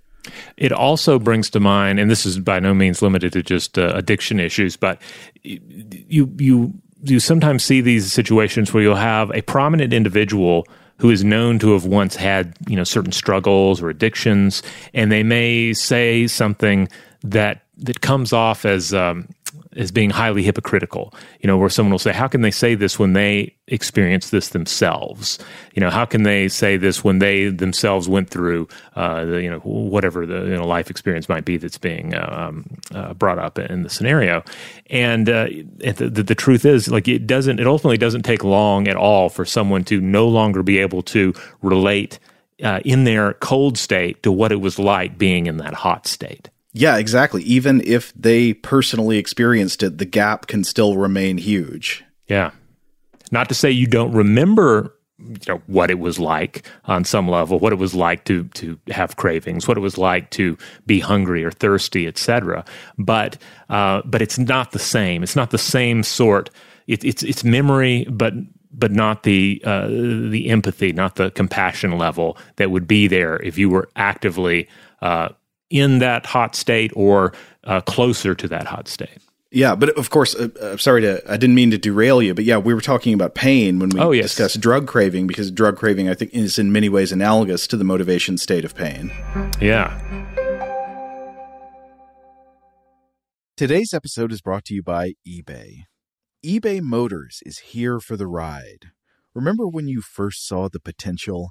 It also brings to mind, and this is by no means limited to just uh, addiction issues, but you you you sometimes see these situations where you'll have a prominent individual who is known to have once had, you know, certain struggles or addictions, and they may say something that that comes off as um, as being highly hypocritical, you know, where someone will say, how can they say this when they experience this themselves? You know, how can they say this when they themselves went through, uh, the, you know, whatever the you know, life experience might be that's being um, uh, brought up in the scenario? And uh, the, the, the truth is, like, it doesn't, it ultimately doesn't take long at all for someone to no longer be able to relate uh, in their cold state to what it was like being in that hot state. Yeah, exactly. Even if they personally experienced it, the gap can still remain huge. Yeah. Not to say you don't remember, you know, what it was like on some level, what it was like to to have cravings, what it was like to be hungry or thirsty, et cetera. But uh, but it's not the same. It's not the same sort. It, it's it's memory, but but not the uh, the empathy, not the compassion level that would be there if you were actively Uh, in that hot state or uh, closer to that hot state. Yeah, but of course, uh, I'm sorry to, I didn't mean to derail you, but yeah, we were talking about pain when we oh, yes. discussed drug craving, because drug craving, I think, is in many ways analogous to the motivation state of pain. Yeah. Today's episode is brought to you by eBay. eBay Motors is here for the ride. Remember when you first saw the potential?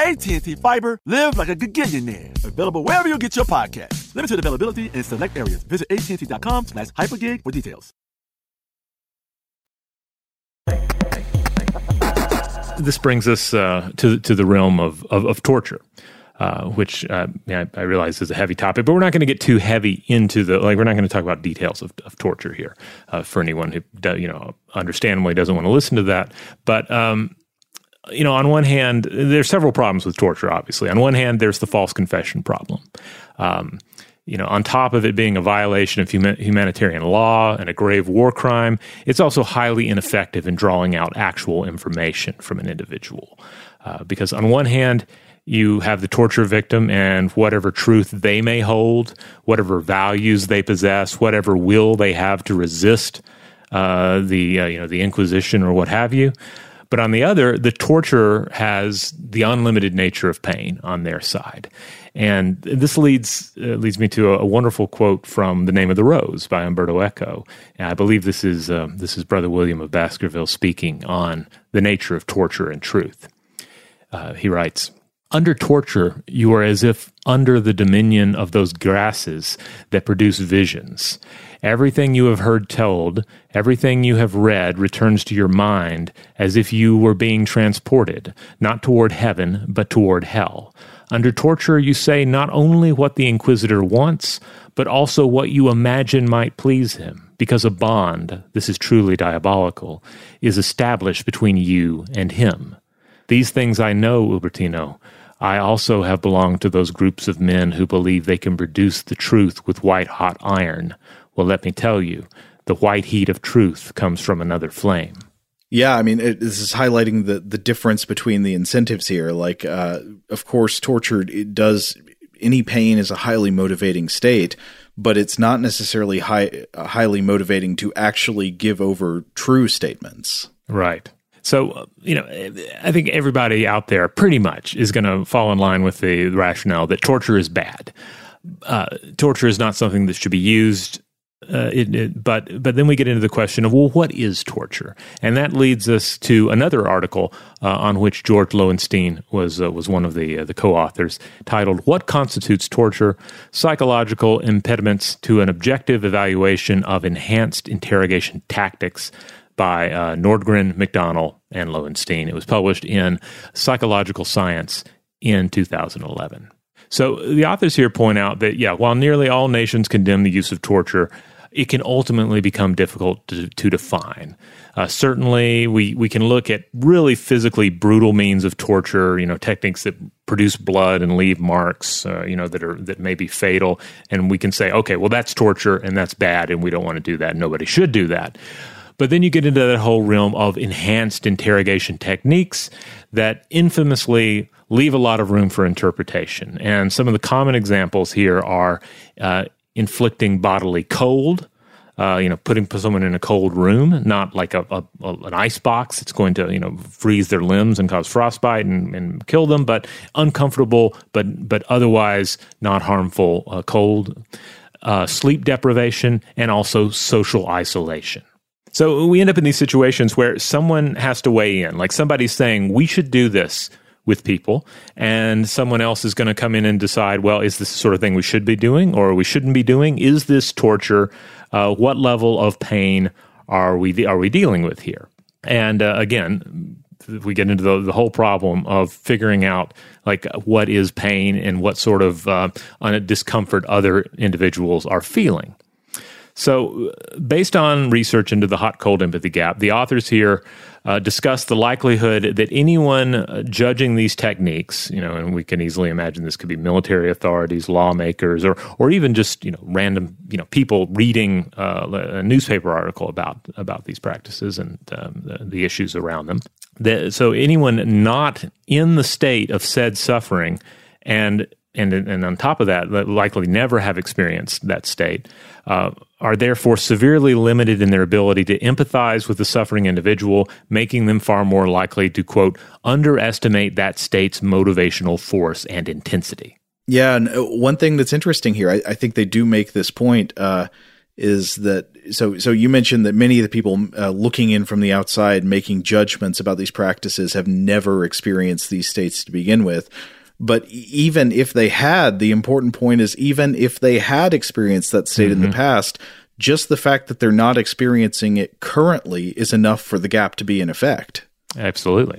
A T and T Fiber, live like a gigillionaire. Available wherever you get your podcast. Limited availability in select areas. Visit AT&T.com slash hypergig for details. This brings us uh, to to the realm of of, of torture, uh, which uh, I, I realize is a heavy topic, but we're not going to get too heavy into the like. We're not going to talk about details of, of torture here uh, for anyone who do, you know understandably doesn't want to listen to that. But um, you know, on one hand, there's several problems with torture. Obviously, on one hand, there's the false confession problem. Um, You know, on top of it being a violation of hum- humanitarian law and a grave war crime, it's also highly ineffective in drawing out actual information from an individual. Uh, because on one hand, you have the torture victim and whatever truth they may hold, whatever values they possess, whatever will they have to resist uh, the uh, you know the Inquisition or what have you. But on the other, the torturer has the unlimited nature of pain on their side. And this leads uh, leads me to a, a wonderful quote from The Name of the Rose by Umberto Eco. And I believe this is uh, this is Brother William of Baskerville speaking on the nature of torture and truth. Uh, he writes, "Under torture, you are as if under the dominion of those grasses that produce visions. Everything you have heard told, everything you have read returns to your mind as if you were being transported, not toward heaven, but toward hell. Under torture, you say not only what the inquisitor wants, but also what you imagine might please him, because a bond, this is truly diabolical, is established between you and him. These things I know, Ubertino. I also have belonged to those groups of men who believe they can produce the truth with white-hot iron. Well, let me tell you, the white heat of truth comes from another flame." Yeah, I mean, it, this is highlighting the, the difference between the incentives here. Like, uh, of course, torture, it does, any pain is a highly motivating state, but it's not necessarily high, uh, highly motivating to actually give over true statements. Right. So, you know, I think everybody out there pretty much is going to fall in line with the rationale that torture is bad. Uh, torture is not something that should be used. Uh, it, it, but but then we get into the question of, well, what is torture? And that leads us to another article uh, on which George Lowenstein was uh, was one of the uh, the co-authors, titled "What Constitutes Torture? Psychological Impediments to an Objective Evaluation of Enhanced Interrogation Tactics" by uh, Nordgren, McDonnell, and Lowenstein. It was published in Psychological Science in two thousand eleven. So the authors here point out that, yeah, while nearly all nations condemn the use of torture, it can ultimately become difficult to, to define. Uh, certainly, we, we can look at really physically brutal means of torture, you know, techniques that produce blood and leave marks, uh, you know, that are that may be fatal. And we can say, okay, well, that's torture and that's bad and we don't want to do that. Nobody should do that. But then you get into that whole realm of enhanced interrogation techniques that infamously leave a lot of room for interpretation. And some of the common examples here are uh, inflicting bodily cold, uh, you know, putting someone in a cold room, not like a, a, a an ice box. It's going to, you know, freeze their limbs and cause frostbite and, and kill them, but uncomfortable, but but otherwise not harmful uh, cold, uh, sleep deprivation, and also social isolation. So we end up in these situations where someone has to weigh in, like somebody's saying, we should do this with people, and someone else is going to come in and decide, well, is this the sort of thing we should be doing or we shouldn't be doing? Is this torture? Uh, what level of pain are we are we dealing with here? And uh, again, we get into the, the whole problem of figuring out like what is pain and what sort of uh, discomfort other individuals are feeling. So based on research into the hot-cold empathy gap, the authors here uh, discuss the likelihood that anyone judging these techniques, you know, and we can easily imagine this could be military authorities, lawmakers, or or even just, you know, random, you know, people reading uh, a newspaper article about, about these practices and um, the, the issues around them. The, so anyone not in the state of said suffering and And, and on top of that, likely never have experienced that state, uh, are therefore severely limited in their ability to empathize with the suffering individual, making them far more likely to, quote, underestimate that state's motivational force and intensity. Yeah. And one thing that's interesting here, I, I think they do make this point, uh, is that, so, so you mentioned that many of the people uh, looking in from the outside, making judgments about these practices, have never experienced these states to begin with. But even if they had, the important point is, even if they had experienced that state mm-hmm. in the past, just the fact that they're not experiencing it currently is enough for the gap to be in effect. Absolutely.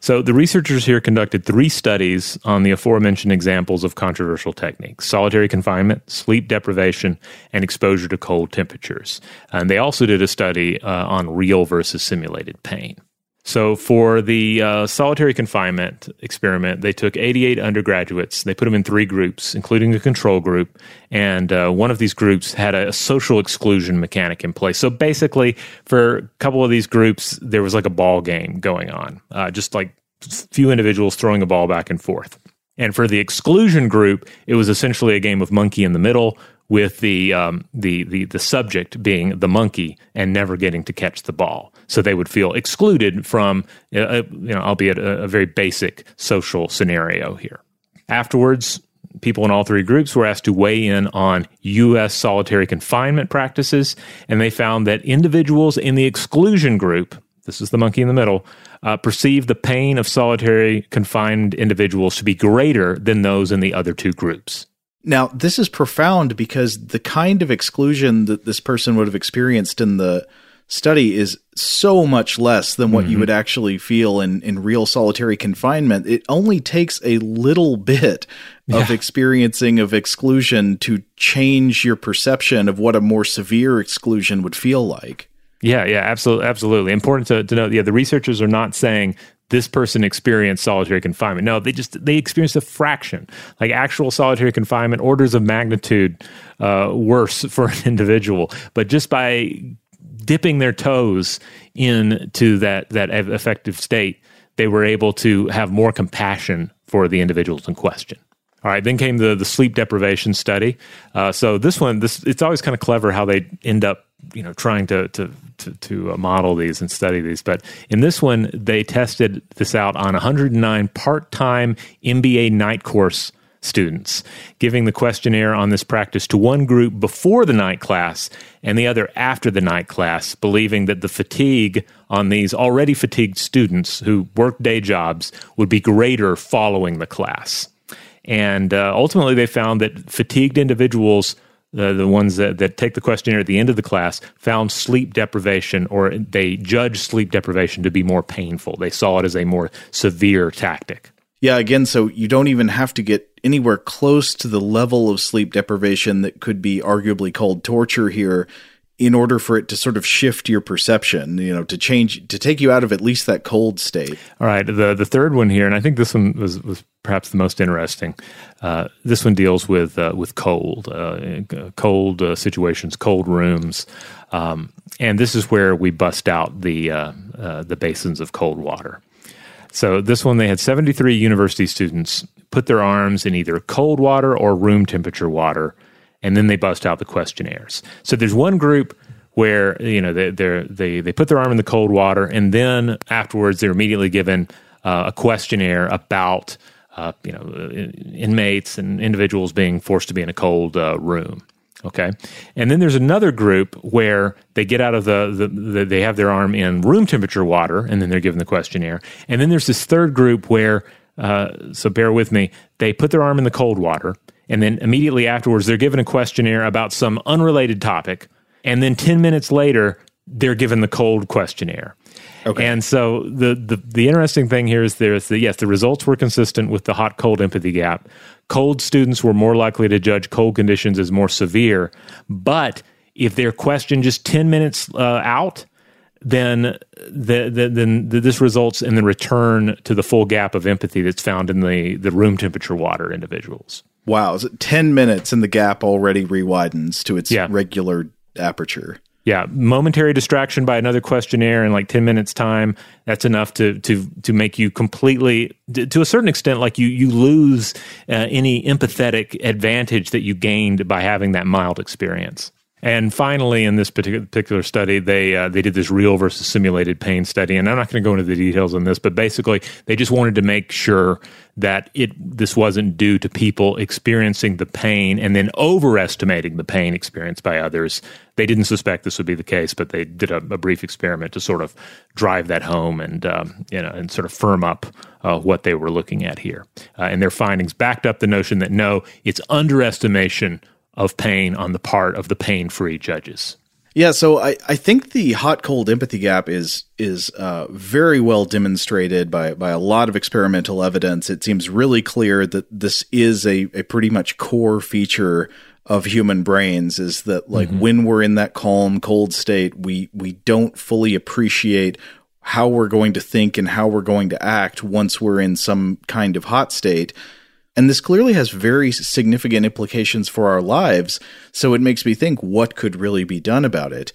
So the researchers here conducted three studies on the aforementioned examples of controversial techniques: solitary confinement, sleep deprivation, and exposure to cold temperatures. And they also did a study uh, on real versus simulated pain. So for the uh, solitary confinement experiment, they took eighty-eight undergraduates. They put them in three groups, including a control group. And uh, one of these groups had a social exclusion mechanic in place. So basically, for a couple of these groups, there was like a ball game going on, uh, just like few individuals throwing a ball back and forth. And for the exclusion group, it was essentially a game of monkey in the middle, with the, um, the the the subject being the monkey and never getting to catch the ball. So they would feel excluded from, uh, you know, albeit a, a very basic social scenario here. Afterwards, people in all three groups were asked to weigh in on U S solitary confinement practices, and they found that individuals in the exclusion group, this is the monkey in the middle, uh, perceived the pain of solitary confined individuals to be greater than those in the other two groups. Now, this is profound because the kind of exclusion that this person would have experienced in the study is so much less than what mm-hmm. you would actually feel in, in real solitary confinement. It only takes a little bit of yeah. experiencing of exclusion to change your perception of what a more severe exclusion would feel like. Yeah, yeah, absolutely. absolutely. Important to, to note, yeah, the researchers are not saying this person experienced solitary confinement. No, they just, they experienced a fraction, like actual solitary confinement, orders of magnitude uh, worse for an individual. But just by dipping their toes into that, that affective state, they were able to have more compassion for the individuals in question. All right, then came the, the sleep deprivation study. Uh, so this one, this it's always kind of clever how they end up, you know, trying to to to, to model these and study these. But in this one, they tested this out on one hundred nine part-time M B A night course students, giving the questionnaire on this practice to one group before the night class and the other after the night class, believing that the fatigue on these already fatigued students who work day jobs would be greater following the class. And uh, ultimately, they found that fatigued individuals, uh, the ones that, that take the questionnaire at the end of the class, found sleep deprivation, or they judged sleep deprivation to be more painful. They saw it as a more severe tactic. Yeah, again, so you don't even have to get anywhere close to the level of sleep deprivation that could be arguably called torture here in order for it to sort of shift your perception, you know, to change, to take you out of at least that cold state. All right, the the third one here, and I think this one was, was perhaps the most interesting. Uh, this one deals with uh, with cold, uh, cold uh, situations, cold rooms, um, and this is where we bust out the uh, uh, the basins of cold water. So this one, they had seventy-three university students put their arms in either cold water or room temperature water, and then they bust out the questionnaires. So there's one group where, you know, they they they put their arm in the cold water, and then afterwards they're immediately given uh, a questionnaire about, uh, you know, inmates and individuals being forced to be in a cold uh, room. Okay, and then there's another group where they get out of the, the, the they have their arm in room temperature water, and then they're given the questionnaire. And then there's this third group where, uh, so bear with me, they put their arm in the cold water, and then immediately afterwards, they're given a questionnaire about some unrelated topic. And then ten minutes later, they're given the cold questionnaire. Okay. And so the, the, the interesting thing here is there's the, yes, the results were consistent with the hot-cold empathy gap. Cold students were more likely to judge cold conditions as more severe. But if they're questioned just ten minutes uh, out, then the, the, then the, this results in the return to the full gap of empathy that's found in the, the room temperature water individuals. Wow, is it ten minutes and the gap already rewidens to its yeah. regular aperture? Yeah, momentary distraction by another questionnaire in like ten minutes time, that's enough to to to make you completely, to a certain extent, like you, you lose uh, any empathetic advantage that you gained by having that mild experience. And finally, in this particular study, they uh, they did this real versus simulated pain study, and I'm not going to go into the details on this, but basically, they just wanted to make sure that it this wasn't due to people experiencing the pain and then overestimating the pain experienced by others. They didn't suspect this would be the case, but they did a, a brief experiment to sort of drive that home and um, you know and sort of firm up uh, what they were looking at here. Uh, and their findings backed up the notion that no, it's underestimation of pain on the part of the pain-free judges. Yeah, so I, I think the hot-cold empathy gap is is uh, very well demonstrated by by a lot of experimental evidence. It seems really clear that this is a, a pretty much core feature of human brains, is that like mm-hmm. when we're in that calm, cold state, we we don't fully appreciate how we're going to think and how we're going to act once we're in some kind of hot state. And this clearly has very significant implications for our lives, so it makes me think what could really be done about it.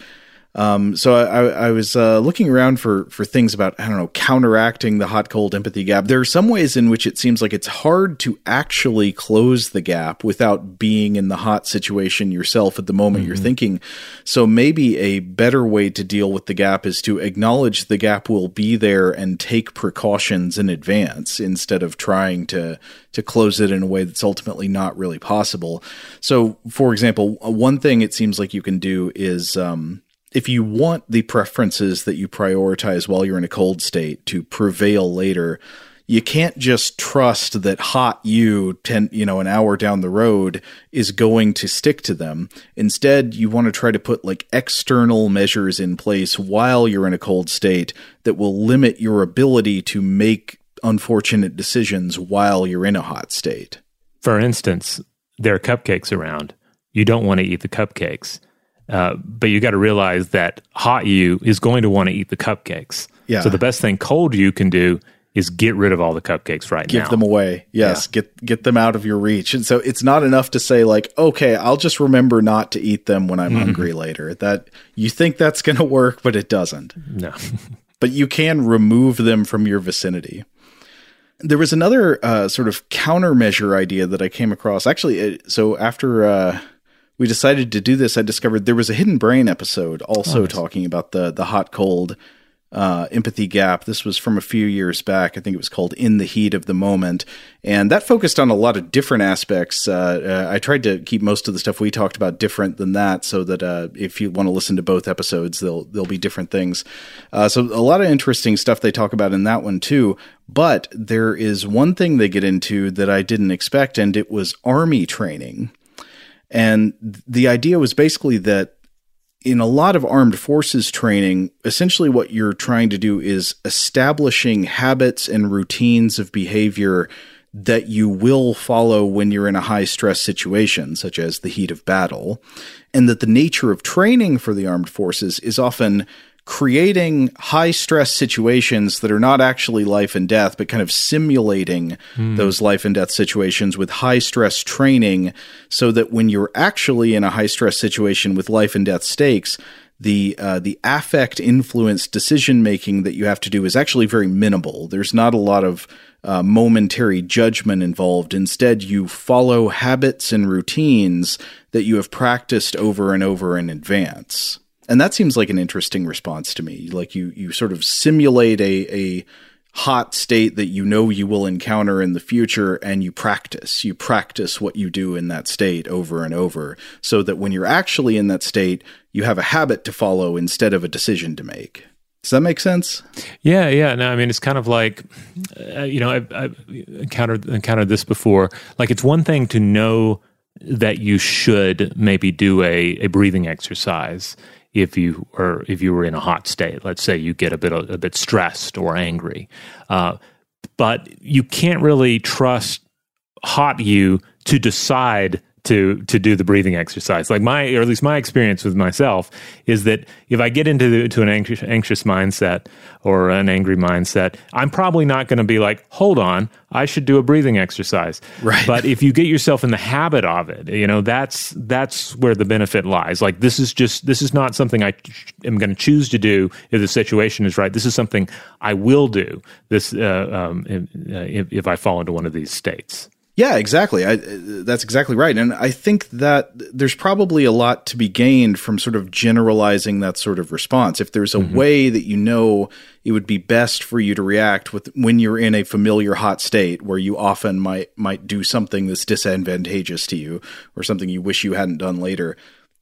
Um, so I, I was uh, looking around for for things about, I don't know, counteracting the hot-cold empathy gap. There are some ways in which it seems like it's hard to actually close the gap without being in the hot situation yourself at the moment mm-hmm. you're thinking. So maybe a better way to deal with the gap is to acknowledge the gap will be there and take precautions in advance instead of trying to to close it in a way that's ultimately not really possible. So, for example, one thing it seems like you can do is um, – if you want the preferences that you prioritize while you're in a cold state to prevail later, you can't just trust that hot you ten, you know, an hour down the road is going to stick to them. Instead, you want to try to put like external measures in place while you're in a cold state that will limit your ability to make unfortunate decisions while you're in a hot state. For instance, there are cupcakes around. You don't want to eat the cupcakes. Uh, but you got to realize that hot you is going to want to eat the cupcakes. Yeah. So the best thing cold you can do is get rid of all the cupcakes right now. Give them away. Yes. Yeah. Get get them out of your reach. And so it's not enough to say like, okay, I'll just remember not to eat them when I'm mm-hmm. hungry later. That you think that's going to work, but it doesn't. No. But you can remove them from your vicinity. There was another uh, sort of countermeasure idea that I came across. Actually, it, so after uh, – we decided to do this, I discovered there was a Hidden Brain episode also oh, nice. talking about the the hot-cold uh, empathy gap. This was from a few years back. I think it was called In the Heat of the Moment. And that focused on a lot of different aspects. Uh, uh, I tried to keep most of the stuff we talked about different than that, so that uh, if you want to listen to both episodes, they'll, they'll be different things. Uh, so a lot of interesting stuff they talk about in that one, too. But there is one thing they get into that I didn't expect, and it was army training. And the idea was basically that in a lot of armed forces training, essentially what you're trying to do is establishing habits and routines of behavior that you will follow when you're in a high stress situation, such as the heat of battle, and that the nature of training for the armed forces is often creating high stress situations that are not actually life and death, but kind of simulating mm. those life and death situations with high stress training, so that when you're actually in a high stress situation with life and death stakes, the uh, the affect influenced decision making that you have to do is actually very minimal. There's not a lot of uh, momentary judgment involved. Instead, you follow habits and routines that you have practiced over and over in advance. And that seems like an interesting response to me. Like you, you sort of simulate a, a hot state that you know you will encounter in the future, and you practice. You practice what you do in that state over and over, so that when you're actually in that state, you have a habit to follow instead of a decision to make. Does that make sense? Yeah, yeah. No, I mean, it's kind of like, uh, you know, I've, I've encountered encountered this before. Like, it's one thing to know that you should maybe do a, a breathing exercise. If you or if you were in a hot state, let's say you get a bit a bit stressed or angry, uh, but you can't really trust hot you to decide to to do the breathing exercise. Like my, or at least my experience with myself is that if I get into the, to an anxious, anxious mindset or an angry mindset, I'm probably not going to be like, hold on, I should do a breathing exercise. Right. But if you get yourself in the habit of it, you know, that's that's where the benefit lies. Like this is just this is not something I ch- am going to choose to do if the situation is right. This is something I will do this uh, um, if, uh, if, if I fall into one of these states. Yeah, exactly. I, that's exactly right. And I think that there's probably a lot to be gained from sort of generalizing that sort of response. If there's a mm-hmm. way that you know it would be best for you to react with when you're in a familiar hot state where you often might might do something that's disadvantageous to you or something you wish you hadn't done later,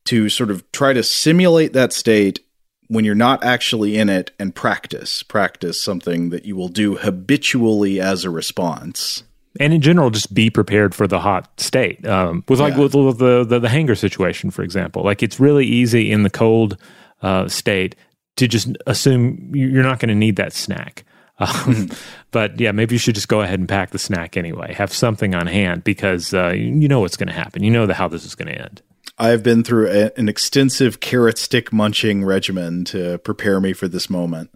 to sort of try to simulate that state when you're not actually in it and practice, practice something that you will do habitually as a response. And in general, just be prepared for the hot state. Um, with like yeah. with, with the, the the hanger situation, for example, like it's really easy in the cold uh, state to just assume you're not going to need that snack. Um, but yeah, maybe you should just go ahead and pack the snack anyway. Have something on hand because uh, you know what's going to happen. You know the, how this is going to end. I've been through a, an extensive carrot stick munching regimen to prepare me for this moment.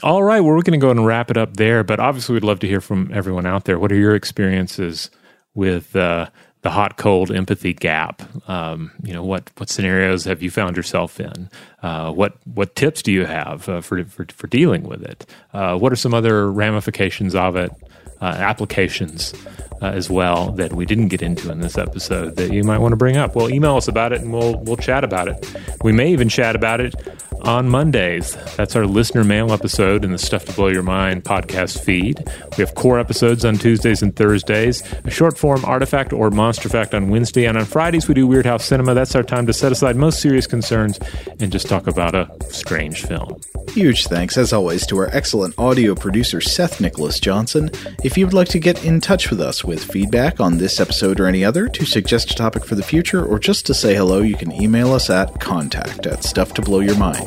All right, well, we're going to go ahead and wrap it up there, but obviously we'd love to hear from everyone out there. What are your experiences with uh, the hot-cold empathy gap? Um, you know, what what scenarios have you found yourself in? Uh, what what tips do you have uh, for, for for dealing with it? Uh, what are some other ramifications of it, uh, applications uh, as well that we didn't get into in this episode that you might want to bring up? Well, email us about it, and we'll we'll chat about it. We may even chat about it on Mondays. That's our listener mail episode in the Stuff to Blow Your Mind podcast feed. We have core episodes on Tuesdays and Thursdays, a short form artifact or monster fact on Wednesday, and on Fridays we do Weird House Cinema. That's our time to set aside most serious concerns and just talk about a strange film. Huge thanks, as always, to our excellent audio producer, Seth Nicholas Johnson. If you would like to get in touch with us with feedback on this episode or any other, to suggest a topic for the future, or just to say hello, you can email us at contact at stufftoblowyourmind.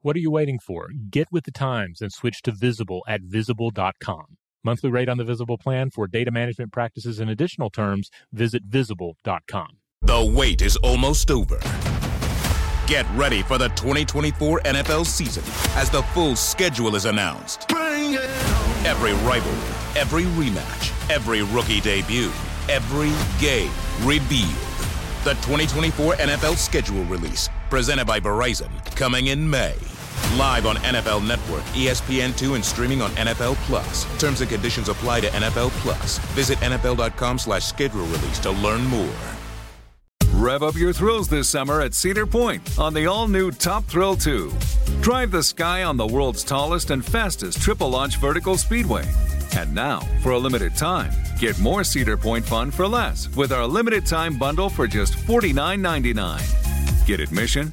What are you waiting for? Get with the times and switch to Visible at visible dot com. Monthly rate on the Visible plan for data management practices and additional terms, visit visible dot com. The wait is almost over. Get ready for the twenty twenty-four N F L season as the full schedule is announced. Bring it on. Every rivalry, every rematch, every rookie debut, every game revealed. The twenty twenty-four N F L schedule release, presented by Verizon, coming in May. Live on N F L Network, E S P N two, and streaming on N F L plus. Terms and conditions apply to N F L plus. Visit nfl.com slash schedule release to learn more. Rev up your thrills this summer at Cedar Point on the all-new Top Thrill two. Drive the sky on the world's tallest and fastest triple-launch vertical speedway. And now, for a limited time, get more Cedar Point fun for less with our limited-time bundle for just forty-nine ninety-nine. Get admission,